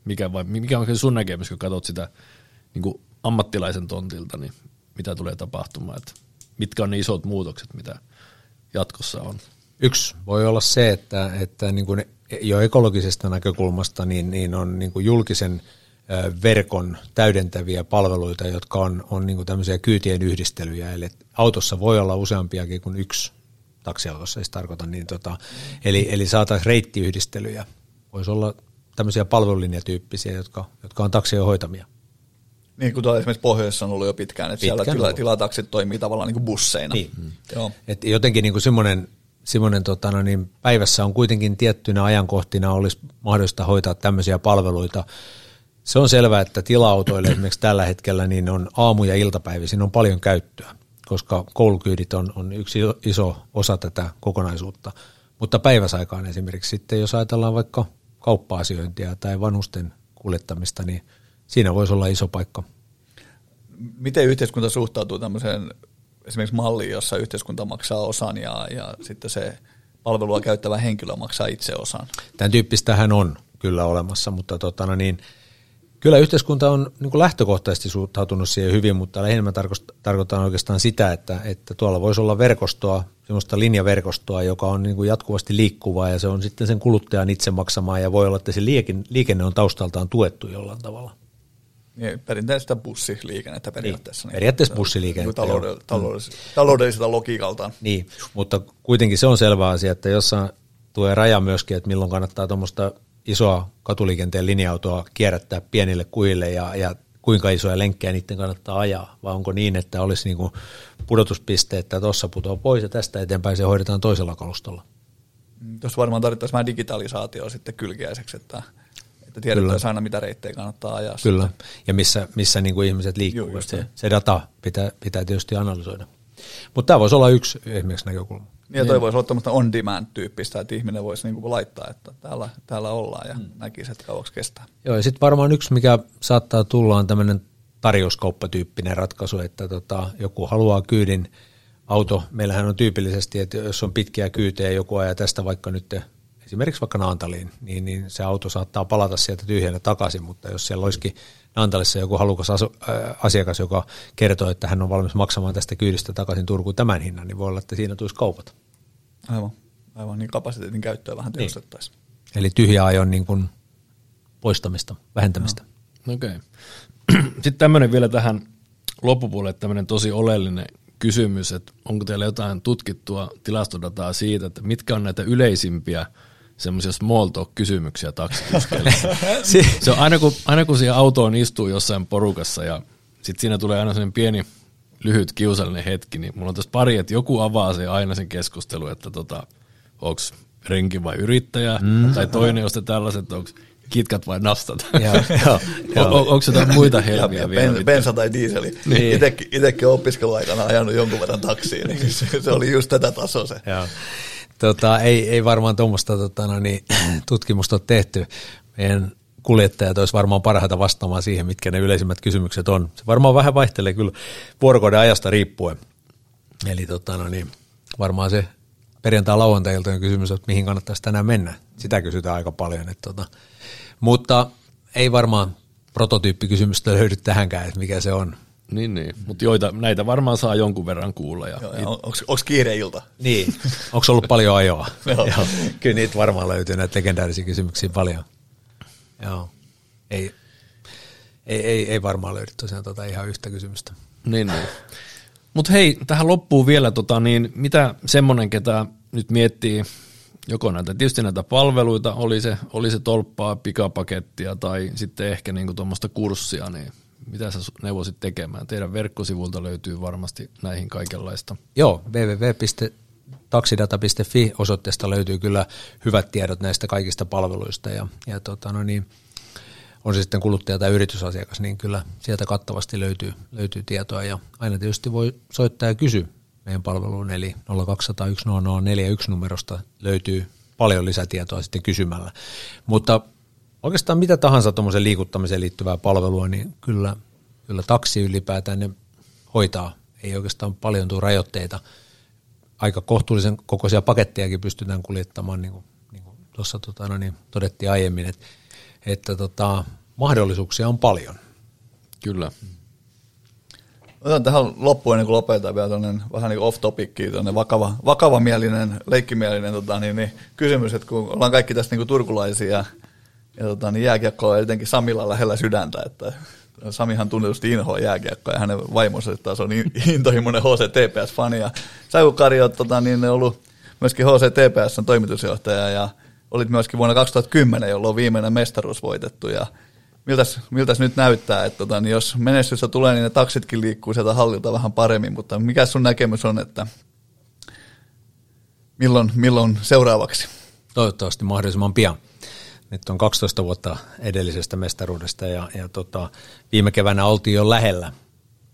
mikä, vai, mikä on sun näkemys, kun katsot sitä niin kuin ammattilaisen tontilta, niin mitä tulee tapahtumaan? Että mitkä on ne isot muutokset, mitä jatkossa on? Yksi voi olla se, että, että niin kuin jo ekologisesta näkökulmasta niin, niin on niin kuin julkisen verkon täydentäviä palveluita, jotka on, on niin kuin tämmöisiä kyytien yhdistelyjä. Eli autossa voi olla useampiakin kuin yksi, taksiautossa ei se tarkoita, niin tota, eli, eli saataisiin reittiyhdistelyjä. Voisi olla tämmöisiä palvelulinjatyyppisiä, jotka, jotka on taksien hoitamia. Niin kuin tuolla esimerkiksi Pohjoisessa on ollut jo pitkään, että pitkään siellä tilataksit toimii tavallaan niin kuin busseina. Niin. Mm. Joo. Et jotenkin niin kuin semmoinen Simonen, tota, no niin päivässä on kuitenkin tiettynä ajankohtina olisi mahdollista hoitaa tämmöisiä palveluita. Se on selvää, että tila-autoille esimerkiksi tällä hetkellä niin on aamu- ja iltapäivisin on paljon käyttöä, koska koulukyydit on, on yksi iso osa tätä kokonaisuutta. Mutta päiväsaikaan esimerkiksi sitten, jos ajatellaan vaikka kauppa-asiointia tai vanhusten kuljettamista, niin siinä voisi olla iso paikka. Miten yhteiskunta suhtautuu tämmöiseen esimerkiksi malli, jossa yhteiskunta maksaa osan ja, ja sitten se palvelua käyttävä henkilö maksaa itse osan? Tämän tyyppistähän on kyllä olemassa, mutta tota, no niin, kyllä yhteiskunta on niin kuin lähtökohtaisesti suhtautunut siihen hyvin, mutta enemmän tarkoitan oikeastaan sitä, että, että tuolla voisi olla verkostoa, sellaista linjaverkostoa, joka on niin kuin jatkuvasti liikkuvaa ja se on sitten sen kuluttajan itse maksamaa ja voi olla, että se liikenne on taustaltaan tuettu jollain tavalla. Perinteistä bussiliikennettä periaatteessa. Niin, periaatteessa bussiliikennettä. Taloudellis- taloudelliselta logiikaltaan. Niin, mutta kuitenkin se on selvä asia, että jossain tulee raja myöskin, että milloin kannattaa tuommoista isoa katuliikenteen linja-autoa kierrättää pienille kuille ja, ja kuinka isoja lenkkejä niiden kannattaa ajaa, vai onko niin, että olisi niinku pudotuspiste, että tuossa putoaa pois ja tästä eteenpäin se hoidetaan toisella kalustolla. Tuossa varmaan tarvittaisiin vähän digitalisaatioa sitten kylkiäiseksi, että että tiedettäisiin aina, mitä reittejä kannattaa ajaa. Kyllä, sitä. Ja missä, missä niin kuin ihmiset liikkuvat. Se, se data pitää, pitää tietysti analysoida. Mutta tämä voisi olla yksi esimerkiksi näkökulma. Niin, ja toi niin. Voisi olla tämmöistä on-demand-tyyppistä, että ihminen voisi niin kuin laittaa, että täällä, täällä ollaan ja hmm. näkisi, että kauaksi kestää. Joo, ja sitten varmaan yksi, mikä saattaa tulla, on tämmöinen tarjouskauppatyyppinen ratkaisu, että tota, joku haluaa kyydin auto. Meillähän on tyypillisesti, että jos on pitkiä kyytejä, joku ajaa tästä vaikka nyt esimerkiksi vaikka Naantaliin, niin, niin se auto saattaa palata sieltä tyhjänä takaisin, mutta jos siellä olisikin Naantalissa joku halukas asu, ää, asiakas, joka kertoo, että hän on valmis maksamaan tästä kyydistä takaisin Turkuun tämän hinnan, niin voi olla, että siinä tulisi kaupat. Aivan, aivan niin kapasiteetin käyttöä vähän tehostettaisiin. Niin. Eli tyhjäajon niin kuin poistamista, vähentämistä. No. Okei. Okay. Sitten tämmöinen vielä tähän loppupuolelle, tämmöinen tosi oleellinen kysymys, että onko teillä jotain tutkittua tilastodataa siitä, että mitkä on näitä yleisimpiä semmoisia small talk-kysymyksiä taksikuskeille. Se on aina kun, aina kun siihen autoon istuu jossain porukassa ja sitten siinä tulee aina sellainen pieni lyhyt kiusallinen hetki, niin mulla on tässä pari, että joku avaa se aina sen keskustelun, että tota, onko renki vai yrittäjä, mm. tai toinen, jos te tällaiset, onko kitkat vai naftat. Onko jotain muita helmiä vielä? Ben, bensa tai diiseli. Niin. Itekin, itekin opiskeluaikana ajanut jonkun verran taksiin, niin se oli just tätä tasoa se. Joo. Tota, ei, ei varmaan tuommoista tota, no niin, tutkimusta ole tehty. Meidän kuljettajat olisi varmaan parhaita vastaamaan siihen, mitkä ne yleisimmät kysymykset on. Se varmaan vähän vaihtelee kyllä vuorokauden ajasta riippuen. Eli tota, no niin, varmaan se perjantai-lauantai-iltojen kysymys, että mihin kannattaisi tänään mennä. Sitä kysytään aika paljon. Että, tota. Mutta ei varmaan prototyyppikysymystä löydy tähänkään, että mikä se on. Niin, niin. Mutta näitä varmaan saa jonkun verran kuulla. Ja joo, ja on, onks, onks kiire ilta? Niin, onko ollut paljon ajoa? Joo. Joo. Kyllä niitä varmaan löytyy näitä legendaarisia kysymyksiä paljon. Joo. Ei, ei, ei, ei varmaan löydy tosiaan tota ihan yhtä kysymystä. Niin, niin. Mutta hei, tähän loppuu vielä, tota, niin mitä semmoinen, ketä nyt miettii joko näitä, tietysti näitä palveluita, oli se, oli se tolppaa, pikapakettia tai sitten ehkä niinku tuommoista kurssia, niin mitä sä neuvosit tekemään? Teidän verkkosivulta löytyy varmasti näihin kaikenlaista. Joo, www piste taksidata piste fi osoitteesta löytyy kyllä hyvät tiedot näistä kaikista palveluista. Ja, ja tota, no niin, on se sitten kuluttaja tai yritysasiakas, niin kyllä sieltä kattavasti löytyy, löytyy tietoa. Ja aina tietysti voi soittaa ja kysyä meidän palveluun, eli nolla kaksi nolla nolla yksi nolla nolla neljä yksi numerosta löytyy paljon lisätietoa sitten kysymällä. Mutta Oikeastaan mitä tahansa tuommoisen liikuttamiseen liittyvää palvelua, niin kyllä, kyllä taksi ylipäätään ne hoitaa. Ei oikeastaan paljon tule rajoitteita. Aika kohtuullisen kokoisia pakettejakin pystytään kuljettamaan, niin kuin, niin kuin tuossa tota, no niin, todettiin aiemmin, että, että tota, mahdollisuuksia on paljon. Kyllä. Otan tähän loppuun, niin kun lopetetaan vielä toinen, vähän niin kuin off-topickiin, toinen vakava, vakavamielinen, leikkimielinen tota, niin, niin, kysymys, että kun ollaan kaikki tässä niin kuin turkulaisia, ja tota, niin jääkiekko on jotenkin Samilla lähellä sydäntä, että Samihan tunnetusti inhoa jääkiekkoa, ja hänen vaimonsa taas on intohimoinen H C T P S-fani, ja sä kun Kari oot tota, niin, ollut myöskin H C T P S:n toimitusjohtaja, ja olit myöskin vuonna kaksituhattakymmenen, jolloin viimeinen mestaruus voitettu, ja Miltäs, miltäs nyt näyttää, että tota, niin jos menestystä tulee, niin ne taksitkin liikkuu sieltä hallilta vähän paremmin, mutta mikä sun näkemys on, että milloin, milloin seuraavaksi? Toivottavasti mahdollisimman pian. Nyt on kaksitoista vuotta edellisestä mestaruudesta ja, ja tota, viime keväänä oltiin jo lähellä.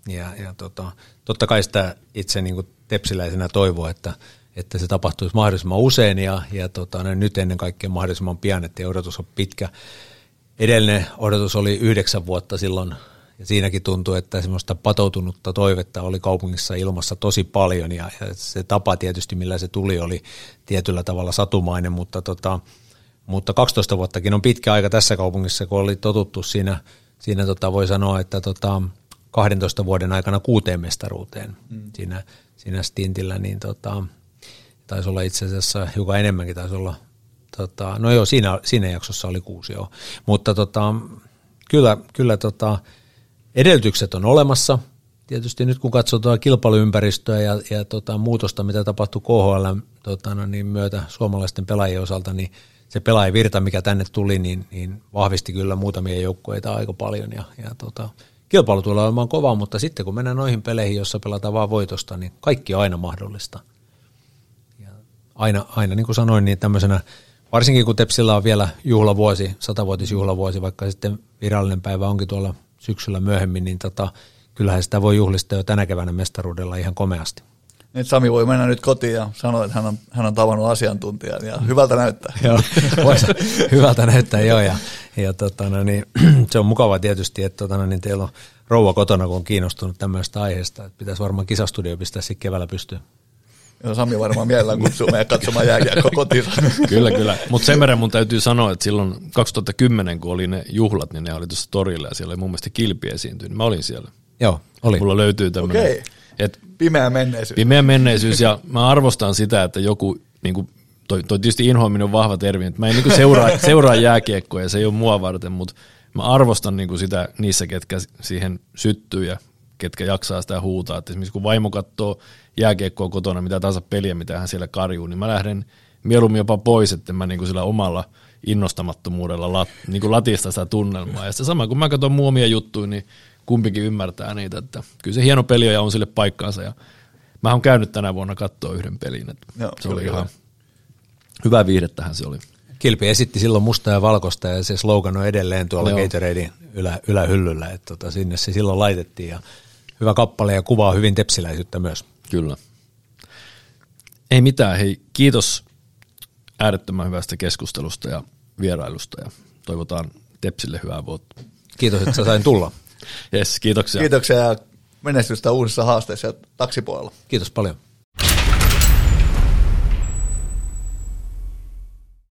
Ja, ja tota, totta kai sitä itse niin kuin tepsiläisenä toivoa, että, että se tapahtuisi mahdollisimman usein ja, ja tota, nyt ennen kaikkea mahdollisimman pian, ettei odotus ole pitkä. Edellinen odotus oli yhdeksän vuotta silloin, ja siinäkin tuntui, että semmoista patoutunutta toivetta oli kaupungissa ilmassa tosi paljon, ja se tapa tietysti, millä se tuli, oli tietyllä tavalla satumainen, mutta, tota, mutta kaksitoista vuottakin on pitkä aika tässä kaupungissa, kun oli totuttu siinä, siinä tota voi sanoa, että tota kahdentoista vuoden aikana kuuteen mestaruuteen mm. siinä, siinä stintillä, niin tota, taisi olla itse asiassa hiukan enemmänkin, taisi olla Tota, no joo, siinä, siinä jaksossa oli kuusi joo, mutta tota, kyllä, kyllä tota, edellytykset on olemassa. Tietysti nyt kun katsotaan kilpailuympäristöä ja, ja tota, muutosta, mitä tapahtui K H L tota, no niin myötä suomalaisten pelaajien osalta, niin se pelaajavirta, mikä tänne tuli, niin, niin vahvisti kyllä muutamia joukkueita aika paljon. Ja, ja tota, kilpailu tulee olemaan kovaa, mutta sitten kun mennään noihin peleihin, jossa pelataan vaan voitosta, niin kaikki on aina mahdollista. Ja aina, aina, niin kuin sanoin, niin tämmöisenä varsinkin kun Tepsillä on vielä juhlavuosi, satavuotisjuhlavuosi, vaikka sitten virallinen päivä onkin tuolla syksyllä myöhemmin, niin tota, kyllähän sitä voi juhlistaa jo tänä keväänä mestaruudella ihan komeasti. Nyt Sami voi mennä nyt kotiin ja sanoa, että hän on, hän on tavannut asiantuntijan ja hyvältä näyttää. Joo, vois, hyvältä näyttää joo ja, ja tota, no niin, se on mukava tietysti, että tota, no niin, teillä on rouva kotona, kun on kiinnostunut tämmöistä aiheesta, että pitäisi varmaan kisastudio pistää sitten keväällä pystyyn. Joo, Sami varmaan mielellään kutsuu meidän katsomaan jääkiekkoa kotiin. Kyllä, kyllä. Mutta sen verran mun täytyy sanoa, että silloin kaksituhattakymmenen, kun oli ne juhlat, niin ne oli tuossa torilla ja siellä oli mun mielestä kilpi esiintynyt. Mä olin siellä. Joo, oli. Mulla löytyy tämmöinen. Okei, okay. Pimeä menneisyys. Pimeä menneisyys ja mä arvostan sitä, että joku, niin kuin, toi, toi tietysti inhoaminen on vahva termi, että mä en niin kuin seuraa, seuraa jääkiekkoa ja se ei ole mua varten, mutta mä arvostan niin kuin sitä niissä, ketkä siihen syttyy ja ketkä jaksaa sitä huutaa. Et esimerkiksi kun vaimo katsoo jääkiekkoa kotona, mitä tahansa peliä, mitä hän siellä karjuu, niin mä lähden mieluummin jopa pois, että mä niinku sillä omalla innostamattomuudella lat, niinku latistan sitä tunnelmaa. Ja se sama, kun mä katson muomia juttuja, niin kumpikin ymmärtää niitä, että kyllä se hieno peli ja on sille paikkaansa. Ja mä oon käynyt tänä vuonna katsoa yhden pelin, että joo, se oli ihan hyvä viihdettähän se oli. Kilpi esitti silloin musta ja valkosta ja se slogan on edelleen tuolla joo. Gatoradein ylä, ylähyllyllä, että tota, sinne se silloin laitettiin ja hyvä kappale ja kuvaa hyvin tepsiläisyyttä myös. Kyllä. Ei mitään, hei kiitos äärettömän hyvästä keskustelusta ja vierailusta ja toivotaan Tepsille hyvää vuotta. Kiitos, että sain tulla. Jes, kiitoksia. Kiitoksia ja menestystä uusissa haasteissa ja taksipuolella. Kiitos paljon.